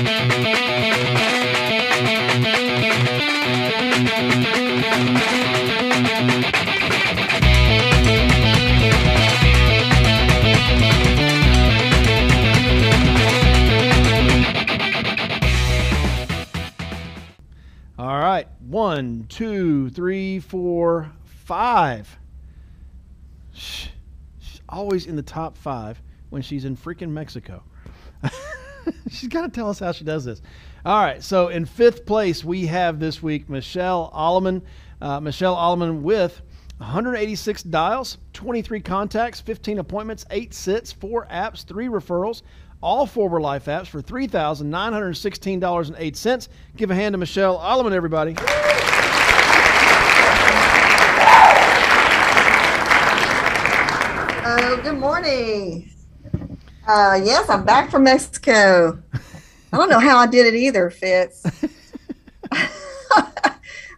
All right, 1, 2, 3, 4, 5. She's always in the top 5 when she's in freaking Mexico. She's got to tell us how she does this. All right, so in 5th place, we have this week Michelle Allman. Michelle Allman with 186 dials, 23 contacts, 15 appointments, 8 sits, 4 apps, 3 referrals. All forward life apps for $3,916.08. Give a hand to Michelle Allman, everybody. Oh, good morning. Yes, I'm back from Mexico. I don't know how I did it either, Fitz.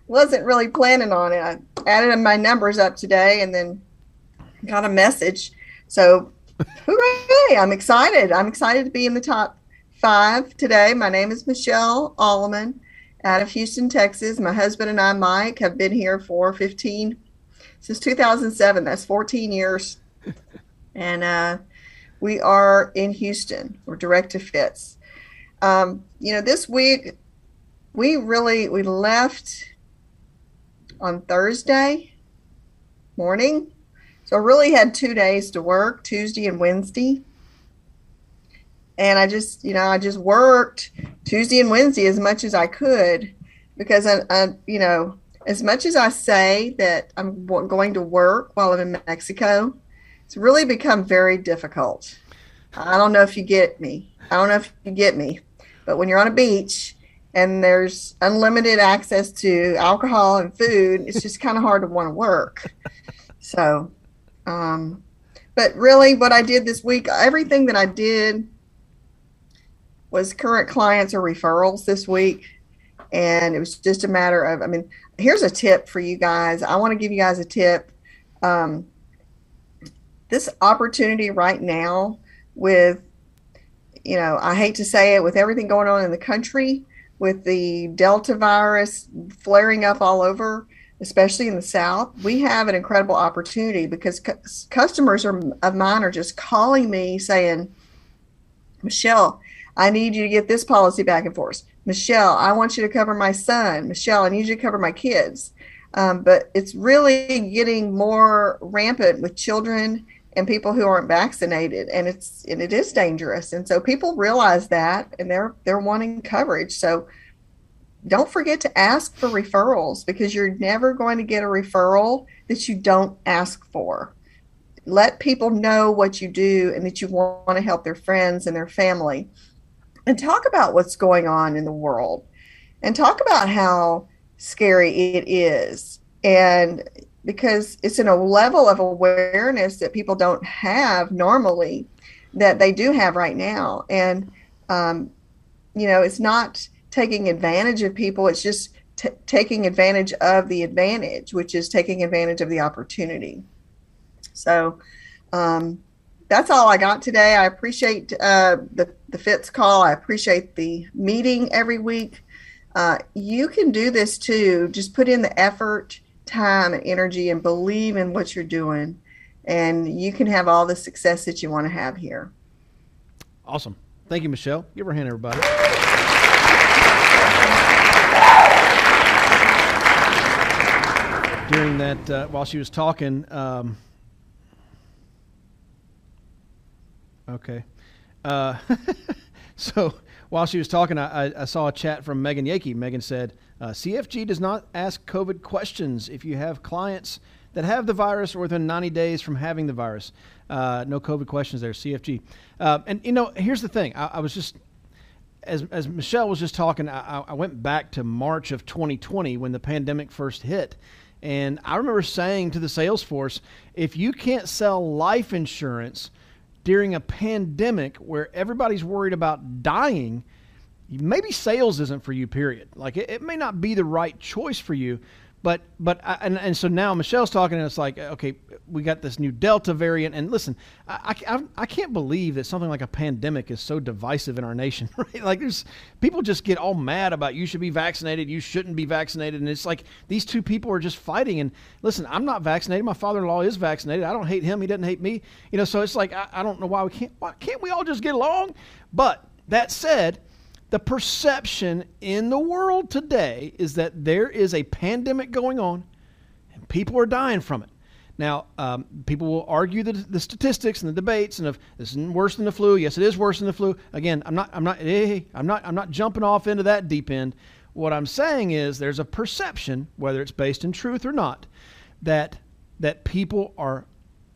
Wasn't really planning on it. I added my numbers up today and then got a message. So hooray! I'm excited. I'm excited to be in the top 5 today. My name is Michelle Allman out of Houston, Texas. My husband and I, Mike, have been here for since 2007. That's 14 years. And we are in Houston. We're direct to Fitz. This week we left on Thursday morning. So I really had 2 days to work, Tuesday and Wednesday. And I just worked Tuesday and Wednesday as much as I could, because I as much as I say that I'm going to work while I'm in Mexico, it's really become very difficult. I don't know if you get me. But when you're on a beach and there's unlimited access to alcohol and food, it's just kind of hard to want to work. So but really what I did this week, everything that I did was current clients or referrals this week. And it was just a matter of, here's a tip for you guys. I want to give you guys a tip. This opportunity right now with, I hate to say it, with everything going on in the country, with the Delta virus flaring up all over, especially in the South, we have an incredible opportunity, because customers of mine are just calling me saying, Michelle, I need you to get this policy back and forth. Michelle, I want you to cover my son. Michelle, I need you to cover my kids. But it's really getting more rampant with children and people who aren't vaccinated, and it is dangerous. And so people realize that, and they're wanting coverage. So don't forget to ask for referrals, because you're never going to get a referral that you don't ask for. Let people know what you do and that you want to help their friends and their family, and talk about what's going on in the world, and talk about how scary it is. And because it's in a level of awareness that people don't have normally that they do have right now. And, it's not taking advantage of people. It's just taking advantage of the advantage, which is taking advantage of the opportunity. So that's all I got today. I appreciate the Fitz call. I appreciate the meeting every week. You can do this too. Just put in the effort, time, and energy, and believe in what you're doing, and you can have all the success that you want to have here. Awesome. Thank you, Michelle. Give her a hand, everybody. During that, while she was talking, so while she was talking, I saw a chat from Megan Yakey. Megan said, CFG does not ask COVID questions if you have clients that have the virus or within 90 days from having the virus. No COVID questions there, CFG. Here's the thing. I was just, as Michelle was just talking, I went back to March of 2020 when the pandemic first hit. And I remember saying to the sales force, if you can't sell life insurance during a pandemic where everybody's worried about dying, maybe sales isn't for you, period. Like it may not be the right choice for you. But so now Michelle's talking, and it's like, okay, we got this new Delta variant. And listen, I can't believe that something like a pandemic is so divisive in our nation. Right? Like, there's people just get all mad about you should be vaccinated, you shouldn't be vaccinated. And it's like these two people are just fighting. And listen, I'm not vaccinated. My father-in-law is vaccinated. I don't hate him. He doesn't hate me. You know, so it's like, I don't know why we can't. Why can't we all just get along? But that said, the perception in the world today is that there is a pandemic going on and people are dying from it. Now, people will argue the statistics and the debates, and if this isn't worse than the flu. Yes, it is worse than the flu. Again, I'm not jumping off into that deep end. What I'm saying is there's a perception, whether it's based in truth or not, that people are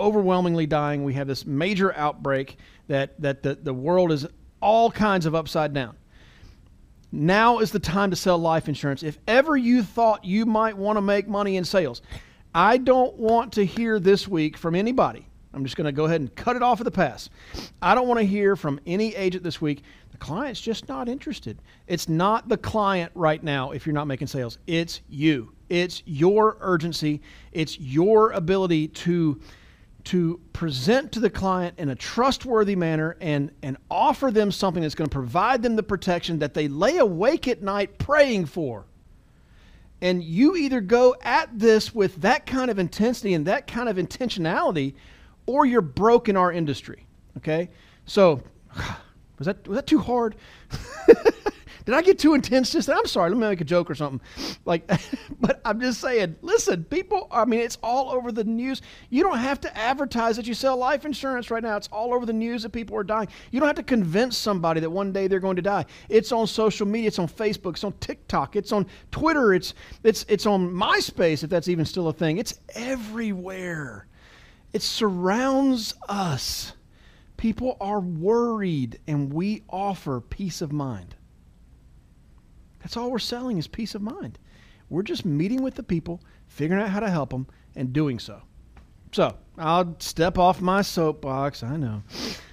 overwhelmingly dying. We have this major outbreak that the world is all kinds of upside down. Now is the time to sell life insurance. If ever you thought you might want to make money in sales, I don't want to hear this week from anybody. I'm just going to go ahead and cut it off at the pass. I don't want to hear from any agent this week, the client's just not interested. It's not the client right now if you're not making sales. It's you. It's your urgency. It's your ability to present to the client in a trustworthy manner and offer them something that's going to provide them the protection that they lay awake at night praying for. And you either go at this with that kind of intensity and that kind of intentionality, or you're broke in our industry. Okay? So was that too hard? Did I get too intense just then? I'm sorry, let me make a joke or something. Like, but I'm just saying, listen, people, I mean, it's all over the news. You don't have to advertise that you sell life insurance right now. It's all over the news that people are dying. You don't have to convince somebody that one day they're going to die. It's on social media. It's on Facebook. It's on TikTok. It's on Twitter. It's on MySpace, if that's even still a thing. It's everywhere. It surrounds us. People are worried, and we offer peace of mind. That's all we're selling is peace of mind. We're just meeting with the people, figuring out how to help them, and doing so. So I'll step off my soapbox. I know.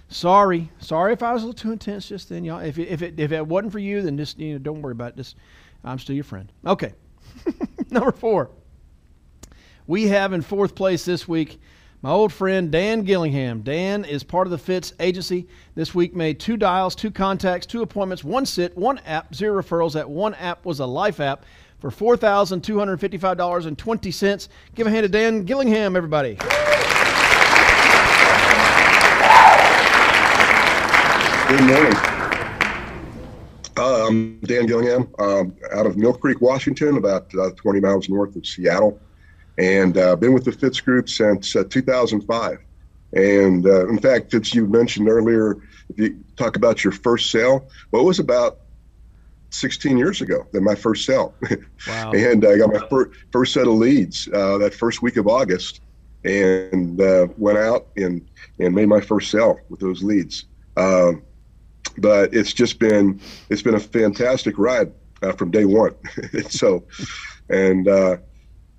Sorry if I was a little too intense just then, y'all. If it wasn't for you, then just, you know, don't worry about it. Just, I'm still your friend. Okay. Number 4. We have in 4th place this week my old friend, Dan Gillingham. Dan is part of the Fitz Agency. This week made 2 dials, 2 contacts, 2 appointments, 1 sit, 1 app, 0 referrals. That 1 app was a life app for $4,255.20. Give a hand to Dan Gillingham, everybody. Good morning. I'm Dan Gillingham, out of Mill Creek, Washington, about 20 miles north of Seattle. And I've been with the Fitz Group since 2005. And in fact, Fitz, you mentioned earlier, if you talk about your first sale, well, it was about 16 years ago that my first sale. Wow. And I got my first set of leads that first week of August, and went out and made my first sale with those leads. But it's been a fantastic ride from day one.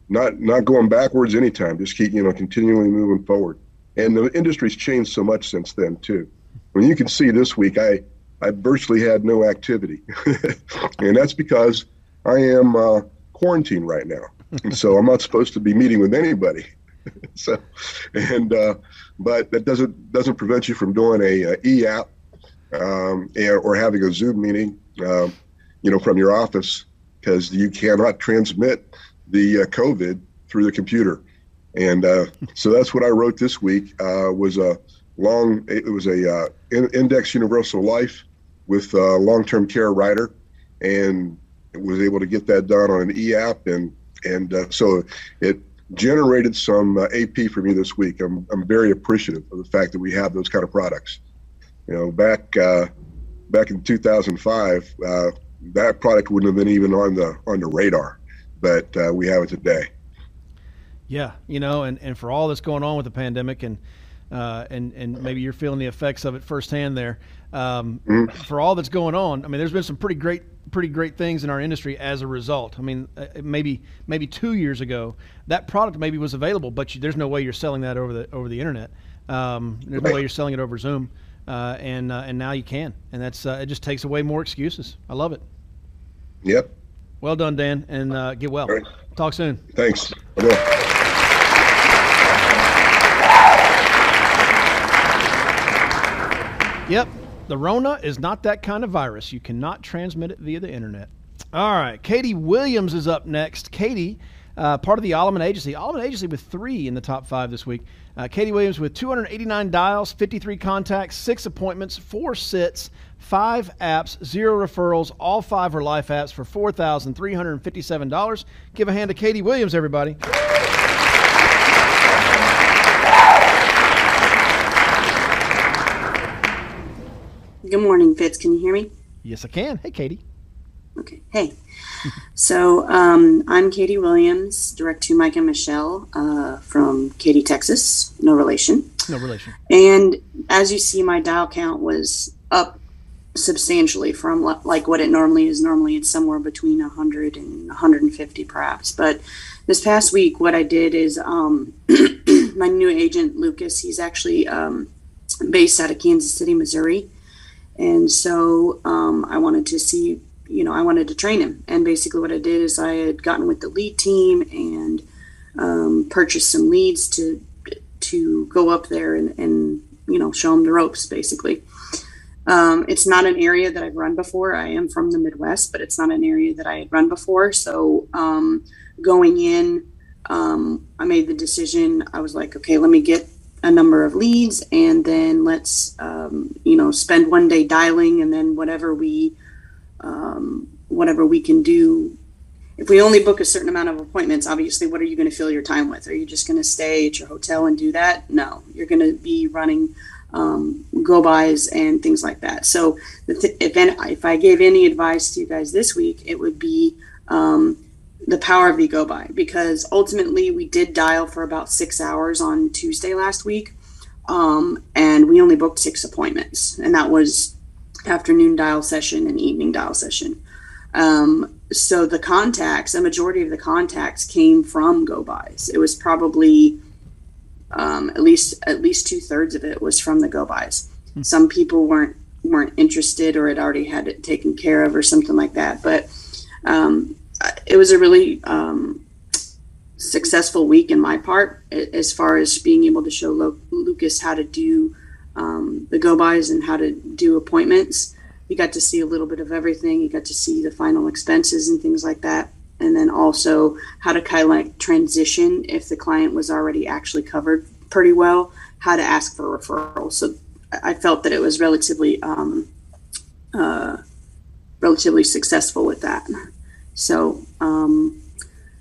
Not going backwards anytime. Just keep, continually moving forward. And the industry's changed so much since then too. When you can see this week, I virtually had no activity, and that's because I am quarantined right now, and so I'm not supposed to be meeting with anybody. But that doesn't prevent you from doing a e-app or having a Zoom meeting, from your office, because you cannot transmit the COVID through the computer. And so that's what I wrote this week. It was an index universal life with a long-term care rider, and was able to get that done on an e-app. And so it generated some AP for me this week. I'm very appreciative of the fact that we have those kind of products. Back in 2005, that product wouldn't have been even on the radar. But we have it today. Yeah, and for all that's going on with the pandemic, and maybe you're feeling the effects of it firsthand there. For all that's going on, I mean, there's been some pretty great things in our industry as a result. I mean, maybe 2 years ago, that product maybe was available, but there's no way you're selling that over the internet. There's no way you're selling it over Zoom, and now you can, and that's it. Just takes away more excuses. I love it. Yep. Well done, Dan, and get well. Right. Talk soon. Thanks. Bye-bye. Yep, the Rona is not that kind of virus. You cannot transmit it via the internet. All right, Katie Williams is up next. Katie, part of the Allman Agency with 3 in the top 5 this week. Katie Williams with 289 dials, 53 contacts, 6 appointments, 4 sits, 5 apps, 0 referrals. All 5 are life apps for $4,357. Give a hand to Katie Williams, everybody. Good morning, Fitz. Can you hear me? Yes, I can. Hey, Katie. Okay. Hey. So I'm Katie Williams, direct to Mike and Michelle from Katy, Texas. No relation. No relation. And as you see, my dial count was up substantially from like what it normally is. Normally, it's somewhere between 100 and 150 perhaps. But this past week, what I did is my new agent, Lucas, he's actually based out of Kansas City, Missouri. And so I wanted to see, I wanted to train him. And basically what I did is I had gotten with the lead team and purchased some leads to go up there and show him the ropes, basically. It's not an area that I've run before. I am from the Midwest, but it's not an area that I had run before. So going in, I made the decision. I was like, okay, let me get a number of leads, and then let's spend one day dialing, and then whatever we can do. If we only book a certain amount of appointments, obviously, what are you going to fill your time with? Are you just going to stay at your hotel and do that? No, you're going to be running go-bys and things like that. So if I gave any advice to you guys this week, it would be the power of the go by, because ultimately we did dial for about 6 hours on Tuesday last week. And we only booked 6 appointments, and that was afternoon dial session and evening dial session. So the contacts, a majority of the contacts came from go bys. It was probably, at least 2/3 of it was from the go bys. Mm-hmm. Some people weren't interested, or had already had it taken care of or something like that. But, it was a really successful week in my part, as far as being able to show Lucas how to do the go-bys and how to do appointments. You got to see a little bit of everything. You got to see the final expenses and things like that. And then also how to kind of like transition if the client was already actually covered pretty well, how to ask for referrals. So I felt that it was relatively successful with that. So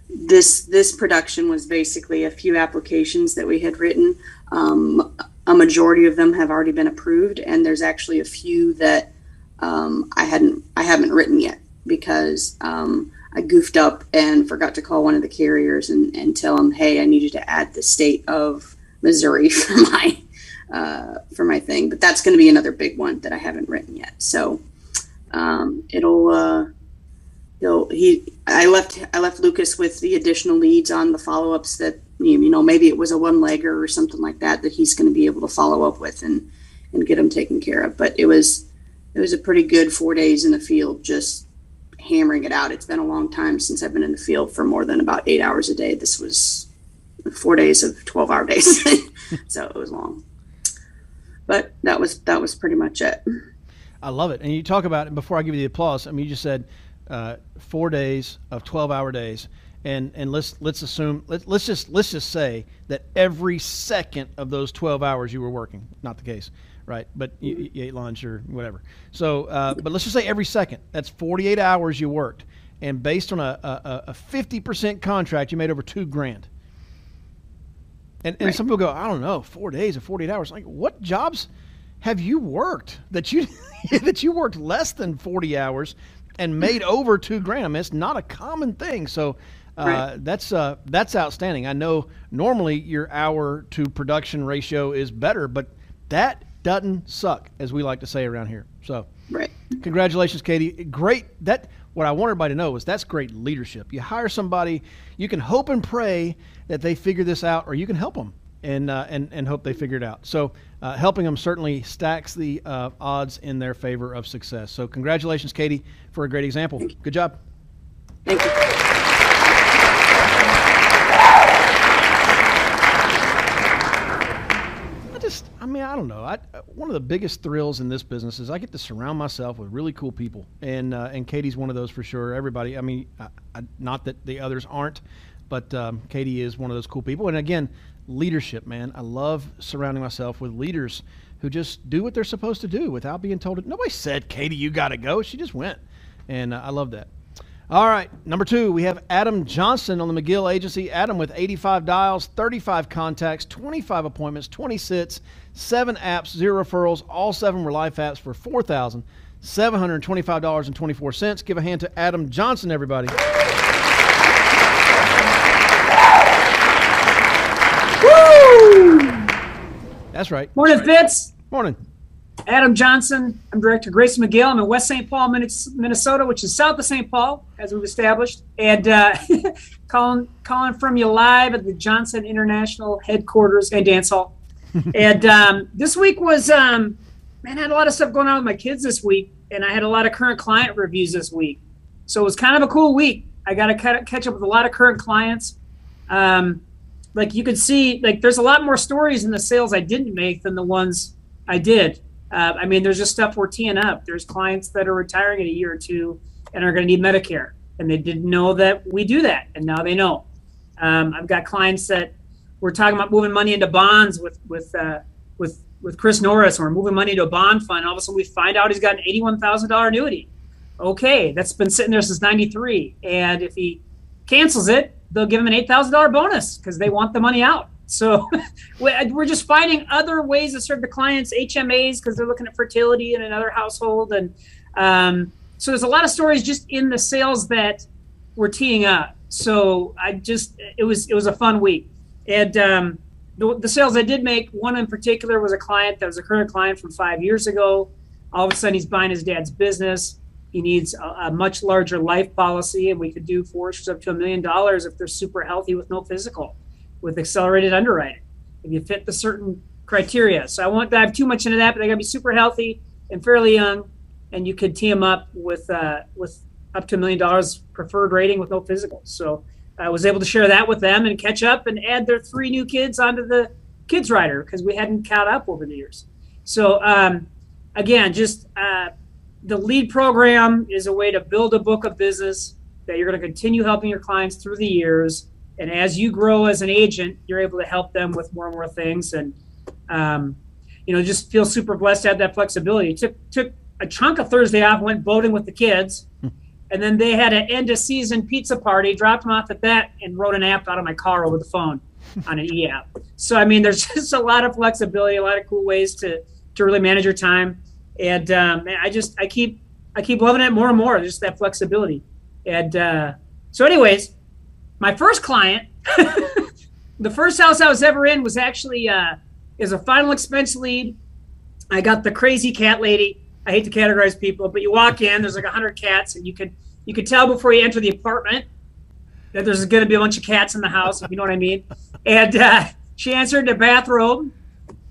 this production was basically a few applications that we had written. A majority of them have already been approved, and there's actually a few that I haven't written yet, because I goofed up and forgot to call one of the carriers and tell them, hey, I need you to add the state of Missouri for my thing. But that's going to be another big one that I haven't written yet. So I left Lucas with the additional leads on the follow-ups that, maybe it was a one-legger or something like that he's going to be able to follow up with and get them taken care of. But it was a pretty good 4 days in the field, just hammering it out. It's been a long time since I've been in the field for more than about 8 hours a day. This was 4 days of 12-hour days, so it was long. But that was pretty much it. I love it. And you talk about it, before I give you the applause, you just said, 4 days of 12-hour days, and let's just say that every second of those 12 hours you were working. Not the case, right? But you ate lunch or whatever. So, but let's just say every second. That's 48 hours you worked, and based on a 50% contract, you made over $2,000. And right. Some people go, I don't know, 4 days of 48 hours. Like, what jobs have you worked that you that you worked less than 40 hours? And made over $2,000. It's not a common thing, so right. That's outstanding. I know normally your hour to production ratio is better, but that doesn't suck, as we like to say around here. So, right. Congratulations, Katie. Great. That what I want everybody to know is that's great leadership. You hire somebody, you can hope and pray that they figure this out, or you can help them and hope they figure it out. So. Helping them certainly stacks the odds in their favor of success. So congratulations, Katie, for a great example. Good job. Thank you. I don't know. One of the biggest thrills in this business is I get to surround myself with really cool people, and Katie's one of those for sure. Everybody, I mean, not that the others aren't, but Katie is one of those cool people. And again, leadership, man. I love surrounding myself with leaders who just do what they're supposed to do without being told. Nobody said, Katie, you got to go. She just went, and I love that. All right, number two, we have Adam Johnson on the McGill Agency. Adam with 85 dials, 35 contacts, 25 appointments, 20 sits, 7 apps, 0 referrals. All 7 were life apps for $4,725.24. Give a hand to Adam Johnson, everybody. Woo! That's right. Morning, Fitz. Morning. Adam Johnson. I'm Director Grace McGill. I'm in West St. Paul, Minnesota, which is south of St. Paul, as we've established. And calling from you live at the Johnson International Headquarters and Dance Hall. And this week was, man, I had a lot of stuff going on with my kids this week, and I had a lot of current client reviews this week. So it was kind of a cool week. I got to catch up with a lot of current clients. Like you could see, like there's a lot more stories in the sales I didn't make than the ones I did. I mean, there's just stuff we're teeing up. There's clients that are retiring in a year or two and are going to need Medicare. And they didn't know that we do that. And now they know. I've got clients that we're talking about moving money into bonds with Chris Norris. We're moving money to a bond fund. All of a sudden we find out he's got an $81,000 annuity. Okay, that's been sitting there since 93. And if he cancels it, they'll give him an $8,000 bonus because they want the money out. So we're just finding other ways to serve the clients, HMAs, because they're looking at fertility in another household. And so there's a lot of stories just in the sales that we're teeing up. So it was a fun week. And the sales I did make, one in particular was a client that was a current client from 5 years ago. All of a sudden he's buying his dad's business. He needs a much larger life policy, and we could do forced up to $1 million if they're super healthy with no physical, with accelerated underwriting, if you fit the certain criteria. So I won't dive too much into that, but they got to be super healthy and fairly young, and you could tee them up with up to $1 million preferred rating with no physical. So I was able to share that with them and catch up and add their 3 new kids onto the kids rider because we hadn't caught up over the years. So again, just the lead program is a way to build a book of business that you're going to continue helping your clients through the years. And as you grow as an agent, you're able to help them with more and more things. And, you know, just feel super blessed to have that flexibility. Took a chunk of Thursday off, went boating with the kids. And then they had an end-of-season pizza party, dropped them off at that, and wrote an app out of my car over the phone on an e-app. So, I mean, there's just a lot of flexibility, a lot of cool ways to really manage your time. And I keep loving it more and more, just that flexibility. And so anyways, my first client, the first house I was ever in was actually is a final expense lead. I got the crazy cat lady. I hate to categorize people, but you walk in, there's like 100 cats, and you could tell before you enter the apartment that there's going to be a bunch of cats in the house, if you know what I mean. And she answered in a bathrobe,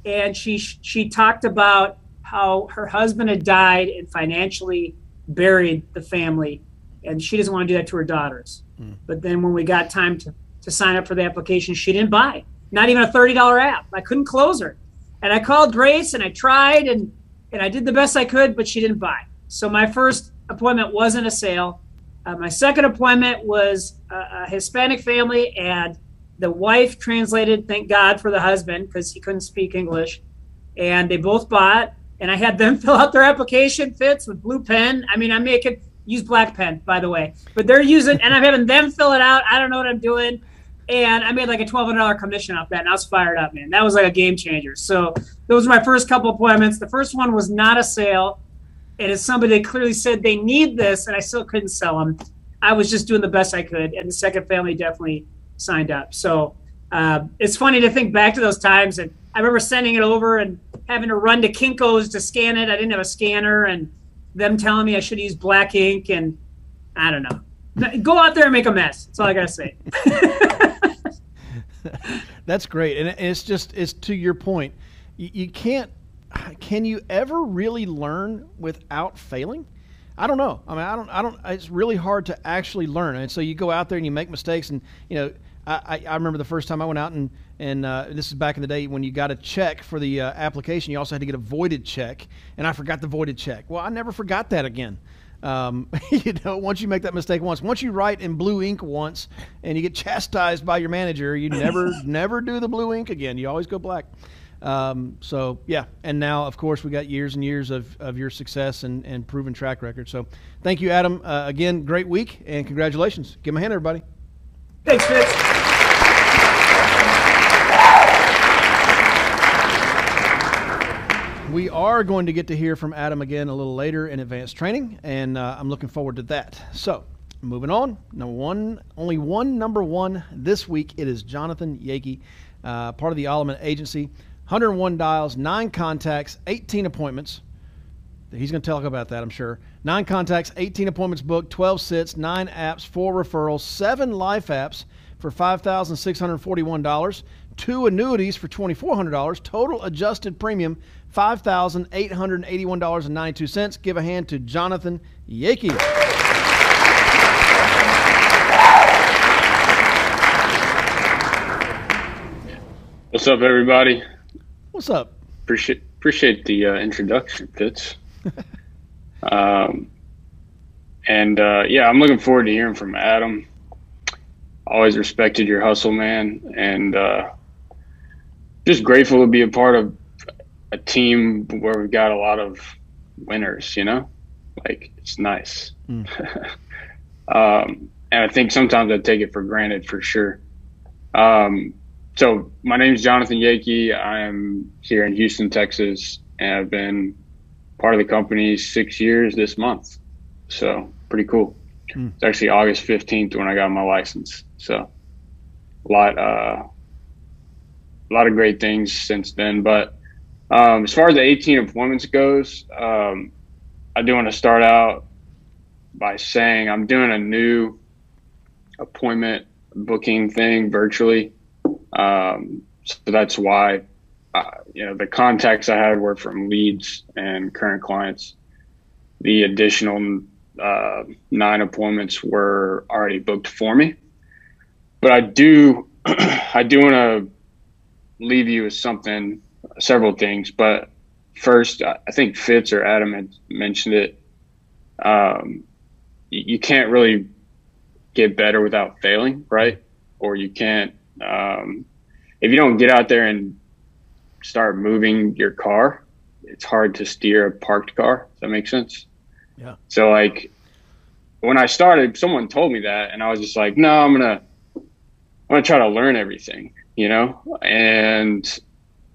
and she talked about how her husband had died and financially buried the family, and she doesn't want to do that to her daughters. But then when we got time to sign up for the application, she didn't buy. Not even a $30 app. I couldn't close her. And I called Grace, and I tried, and I did the best I could, but she didn't buy. So my first appointment wasn't a sale. My second appointment was a Hispanic family, and the wife translated, thank God, for the husband because he couldn't speak English. And they both bought, and I had them fill out their application, Fitz, with blue pen. I mean, I make it. Use black pen, by the way, but they're using, and I'm having them fill it out. I don't know what I'm doing. And I made like a $1,200 commission off that, and I was fired up, man. That was like a game changer. So those were my first couple appointments. The first one was not a sale. And as somebody that clearly said they need this, and I still couldn't sell them. I was just doing the best I could. And the second family definitely signed up. So it's funny to think back to those times. And I remember sending it over and having to run to Kinko's to scan it. I didn't have a scanner, and them telling me I should use black ink, and I don't know. Go out there and make a mess. That's all I got to say. That's great. And it's just, it's to your point. You can't, can you ever really learn without failing? I don't know. I mean, it's really hard to actually learn. And so you go out there and you make mistakes. And, you know, I remember the first time I went out and this is back in the day when you got a check for the application, you also had to get a voided check. And I forgot the voided check. Well, I never forgot that again. You know, once you make that mistake once you write in blue ink once and you get chastised by your manager, you never do the blue ink again. You always go black. So yeah. And now of course we got years and years of your success and proven track record. So thank you, Adam. Again, great week and congratulations. Give him a hand, everybody. Thanks, Fitz. We are going to get to hear from Adam again a little later in advanced training, and I'm looking forward to that. So moving on, number one this week, it is Jonathan Yakey, part of the Allman Agency. 101 dials, 9 contacts, 18 appointments. He's going to talk about that, I'm sure. 9 contacts, 18 appointments booked, 12 sits, 9 apps, 4 referrals, 7 life apps for $5,641, 2 annuities for $2,400, total adjusted premium $5,881.92. Give a hand to Jonathan Yakey. What's up, everybody? What's up? Appreciate the introduction, Fitz. Yeah, I'm looking forward to hearing from Adam. Always respected your hustle, man, and just grateful to be a part of a team where we've got a lot of winners. You know, like, it's nice. And I think sometimes I take it for granted, for sure. So my name is Jonathan Yakey. I'm here in Houston, Texas, and I've been part of the company 6 years this month. So pretty cool. It's actually August 15th when I got my license. So a lot of great things since then. But as far as the 18 appointments goes, I do want to start out by saying I'm doing a new appointment booking thing virtually. So that's why, you know, the contacts I had were from leads and current clients. The additional 9 appointments were already booked for me. But I do want to leave you with several things. But first, I think Fitz or Adam had mentioned it. You can't really get better without failing, right? Or you can't. If you don't get out there and start moving your car, it's hard to steer a parked car. Does that make sense? Yeah. So like when I started, someone told me that and I was just like, no, I'm going to try to learn everything, you know? And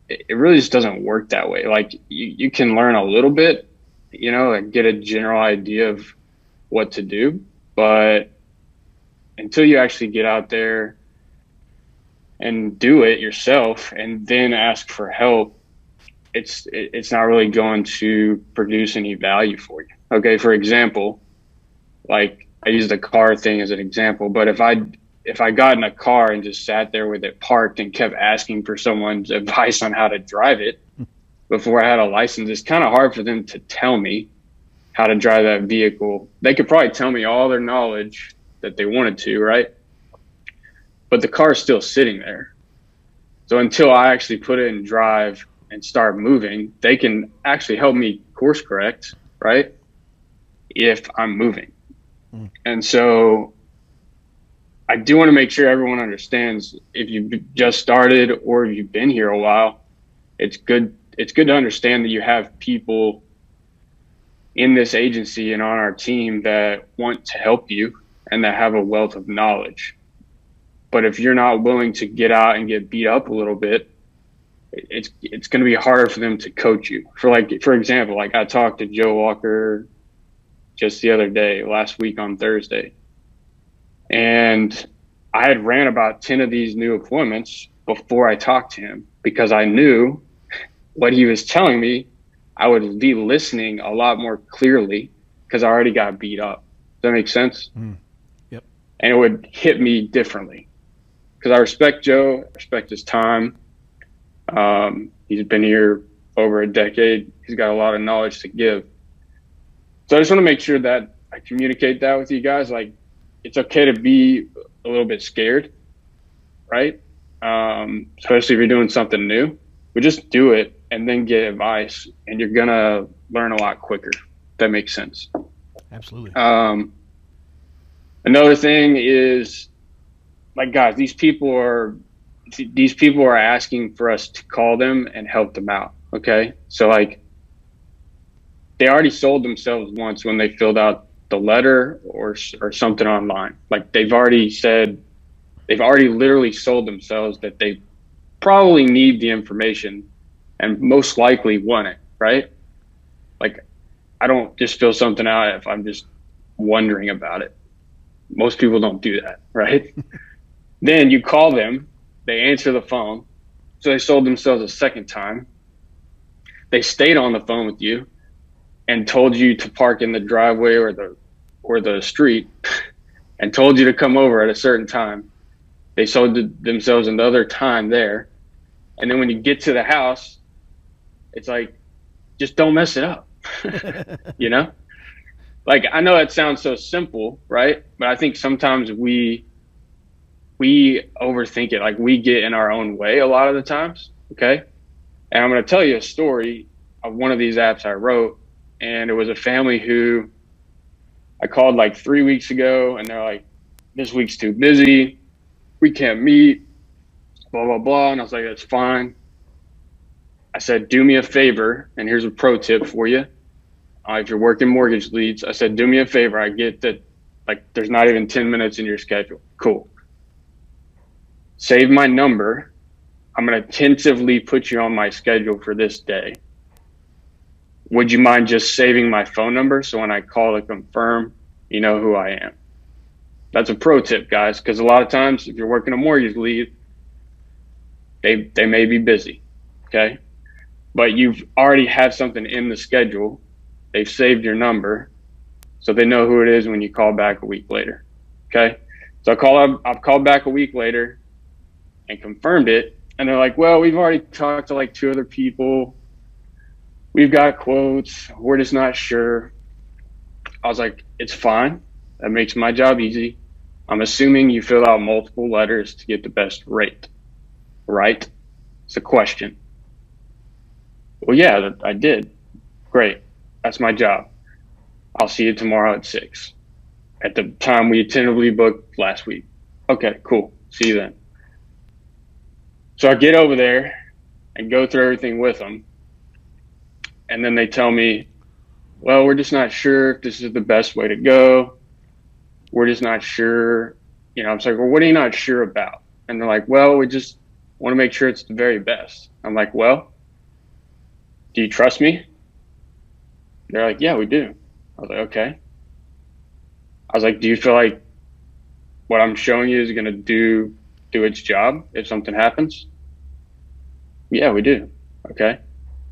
it really just doesn't work that way. Like you can learn a little bit, you know, like get a general idea of what to do, but until you actually get out there and do it yourself and then ask for help, it's not really going to produce any value for you. Okay, for example, like I use the car thing as an example, but if I got in a car and just sat there with it parked and kept asking for someone's advice on how to drive it before I had a license, it's kind of hard for them to tell me how to drive that vehicle. They could probably tell me all their knowledge that they wanted to, right? But the car's still sitting there. So until I actually put it in drive and start moving, they can actually help me course correct, right? If I'm moving. And so I do want to make sure everyone understands, if you've just started or if you've been here a while, it's good to understand that you have people in this agency and on our team that want to help you and that have a wealth of knowledge. But if you're not willing to get out and get beat up a little bit, it's going to be harder for them to coach you. For example, like I talked to Joe Walker just the other day, last week on Thursday, and I had ran about 10 of these new appointments before I talked to him because I knew what he was telling me. I would be listening a lot more clearly because I already got beat up. Does that make sense? Yep. And it would hit me differently. Because I respect Joe, I respect his time. He's been here over a decade. He's got a lot of knowledge to give. So I just want to make sure that I communicate that with you guys. Like, it's okay to be a little bit scared, right? Especially if you're doing something new, but just do it and then get advice, and you're going to learn a lot quicker. If that makes sense. Absolutely. Another thing is, like, guys, these people are asking for us to call them and help them out. Okay. So, like, they already sold themselves once when they filled out the letter or something online. Like, they've already literally sold themselves that they probably need the information and most likely want it. Right. Like, I don't just fill something out if I'm just wondering about it. Most people don't do that. Right. Then you call them, they answer the phone. So they sold themselves a second time. They stayed on the phone with you and told you to park in the driveway or the street and told you to come over at a certain time. They sold themselves another time there. And then when you get to the house, it's like, just don't mess it up. You know, like, I know it sounds so simple, right? But I think sometimes we overthink it. Like, we get in our own way a lot of the times. Okay. And I'm going to tell you a story of one of these apps I wrote. And it was a family who I called like 3 weeks ago, and they're like, this week's too busy. We can't meet, blah, blah, blah. And I was like, that's fine. I said, do me a favor. And here's a pro tip for you. If you're working mortgage leads, I said, do me a favor. I get that, like, there's not even 10 minutes in your schedule. Cool. Save my number. I'm going to tentatively put you on my schedule for this day. Would you mind just saving my phone number so when I call to confirm, you know who I am? That's a pro tip, guys, because a lot of times if you're working a mortgage lead, they may be busy, okay? But you've already had something in the schedule. They've saved your number, so they know who it is when you call back a week later, okay? So I've called back a week later and confirmed it, and they're like, well, we've already talked to like 2 other people. We've got quotes. We're just not sure. I was like, it's fine. That makes my job easy. I'm assuming you fill out multiple letters to get the best rate, right? It's a question. Well, yeah, I did. Great. That's my job. I'll see you tomorrow at 6. At the time we tentatively booked last week. Okay, cool. See you then. So I get over there and go through everything with them. And then they tell me, well, we're just not sure if this is the best way to go. We're just not sure. You know, I'm like, well, what are you not sure about? And they're like, well, we just want to make sure it's the very best. I'm like, well, do you trust me? They're like, yeah, we do. I was like, okay. I was like, do you feel like what I'm showing you is going to do its job if something happens? Yeah, we do. Okay.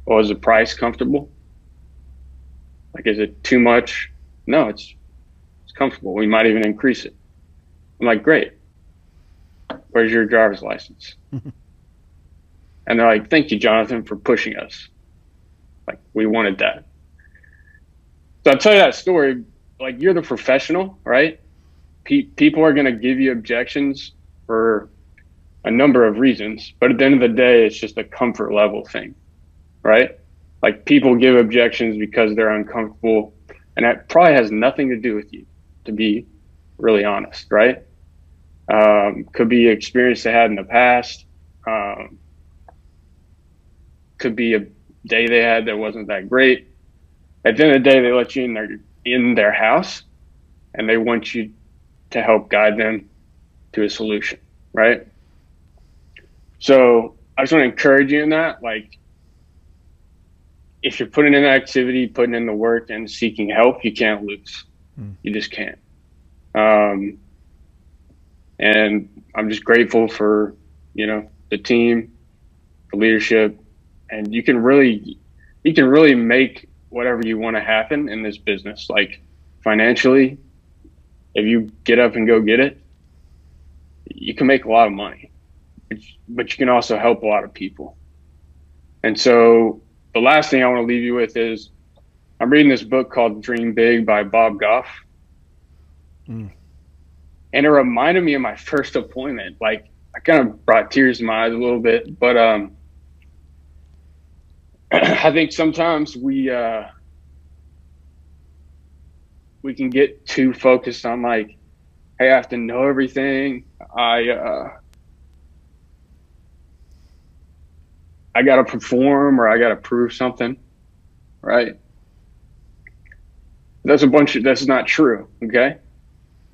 Well, is the price comfortable? Like, is it too much? No, it's comfortable. We might even increase it. I'm like, great. Where's your driver's license? And they're like, thank you, Jonathan, for pushing us. Like, we wanted that. So I'll tell you that story. Like, you're the professional, right? People are going to give you objections for a number of reasons. But at the end of the day, it's just a comfort level thing. Right? Like, people give objections because they're uncomfortable, and that probably has nothing to do with you, to be really honest, right? Could be experience they had in the past. Could be a day they had that wasn't that great. At the end of the day, they let you in their house, and they want you to help guide them to a solution, right? So I just want to encourage you in that, like, if you're putting in activity, putting in the work and seeking help, you can't lose. You just can't. And I'm just grateful for, you know, the team, the leadership, and you can really make whatever you want to happen in this business. Like, financially, if you get up and go get it, you can make a lot of money, but you can also help a lot of people. And so, the last thing I want to leave you with is I'm reading this book called Dream Big by Bob Goff. Mm. And it reminded me of my first appointment. Like, I kind of brought tears to my eyes a little bit, but I think sometimes we can get too focused on like, hey, I have to know everything. I got to perform, or I got to prove something, right? That's not true, okay?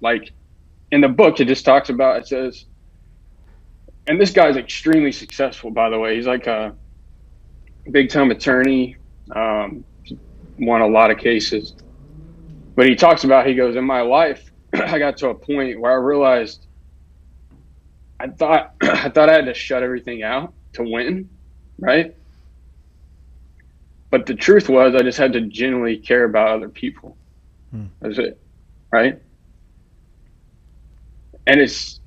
Like, in the book, it just talks about, it says, and this guy's extremely successful, by the way. He's like a big-time attorney, won a lot of cases. But he talks about, he goes, in my life, I got to a point where I realized I thought I had to shut everything out to win, right? But the truth was, I just had to genuinely care about other people. Hmm. That's it, right? And it's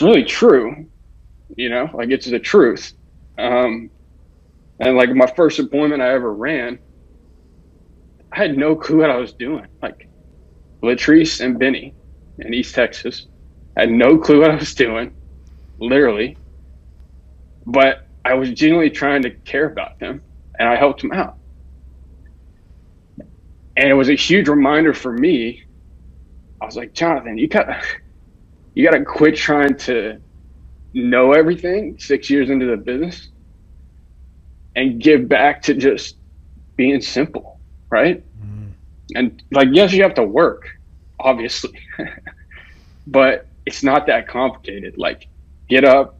really true, you know, like it's the truth. And like my first appointment I ever ran, I had no clue what I was doing. Like Latrice and Benny in East Texas, I had no clue what I was doing, literally. But I was genuinely trying to care about them, and I helped them out. And it was a huge reminder for me. I was like, Jonathan, you gotta quit trying to know everything 6 years into the business and give back to just being simple, right? Mm. And like, yes, you have to work, obviously, but it's not that complicated. Like, get up,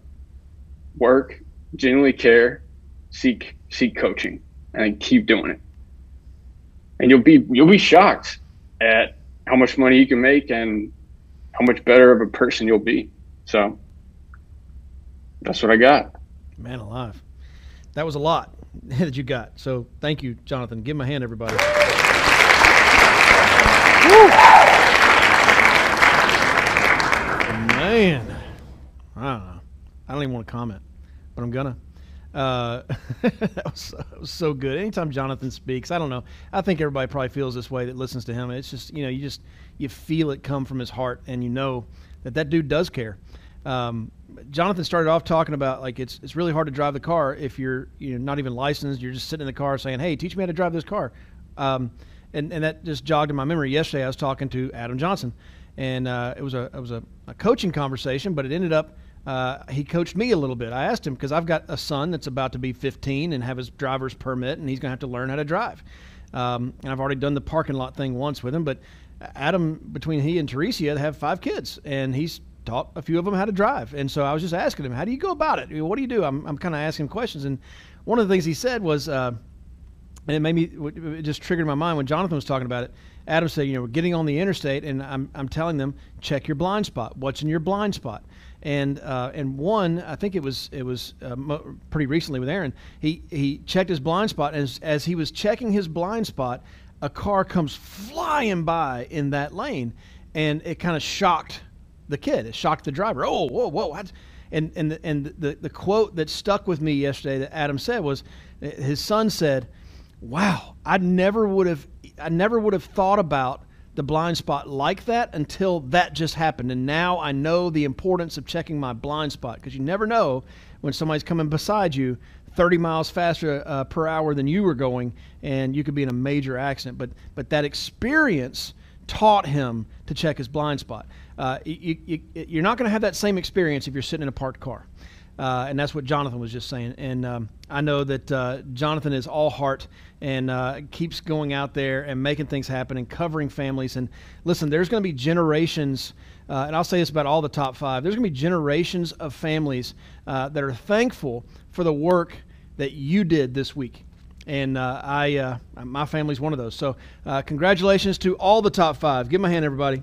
work, genuinely care, seek coaching, and keep doing it. And you'll be shocked at how much money you can make and how much better of a person you'll be. So that's what I got. Man alive. That was a lot that you got. So thank you, Jonathan. Give him a hand, everybody. Man, I don't know. I don't even want to comment, but I'm gonna. That was so good. Anytime Jonathan speaks, I don't know, I think everybody probably feels this way that listens to him. It's just, you know, you feel it come from his heart, and you know that dude does care. Jonathan started off talking about, like, it's really hard to drive the car if you're not even licensed. You're just sitting in the car saying, hey, teach me how to drive this car. And that just jogged in my memory. Yesterday I was talking to Adam Johnson, and it was a coaching conversation, but it ended up he coached me a little bit. I asked him, because I've got a son that's about to be 15 and have his driver's permit, and he's going to have to learn how to drive. And I've already done the parking lot thing once with him, but Adam, between he and Teresia, they have 5 kids, and he's taught a few of them how to drive. And so I was just asking him, how do you go about it? What do you do? I'm kind of asking questions. And one of the things he said was, and it made me, it just triggered my mind when Jonathan was talking about it. Adam said, you know, we're getting on the interstate, and I'm telling them, check your blind spot. What's in your blind spot? And one, I think it was pretty recently with Aaron, he checked his blind spot. As he was checking his blind spot, a car comes flying by in that lane, and it kind of shocked the kid. It shocked the driver. Oh, whoa, whoa. And the quote that stuck with me yesterday that Adam said was, his son said, wow, I never would have thought about the blind spot like that until that just happened. And now I know the importance of checking my blind spot, because you never know when somebody's coming beside you 30 miles faster per hour than you were going, and you could be in a major accident. But that experience taught him to check his blind spot. You're not going to have that same experience if you're sitting in a parked car. And that's what Jonathan was just saying. And I know that Jonathan is all heart and keeps going out there and making things happen and covering families. And listen, there's going to be generations, and I'll say this about all the top 5, there's going to be generations of families that are thankful for the work that you did this week. And my family's one of those. So congratulations to all the top 5. Give them a hand, everybody.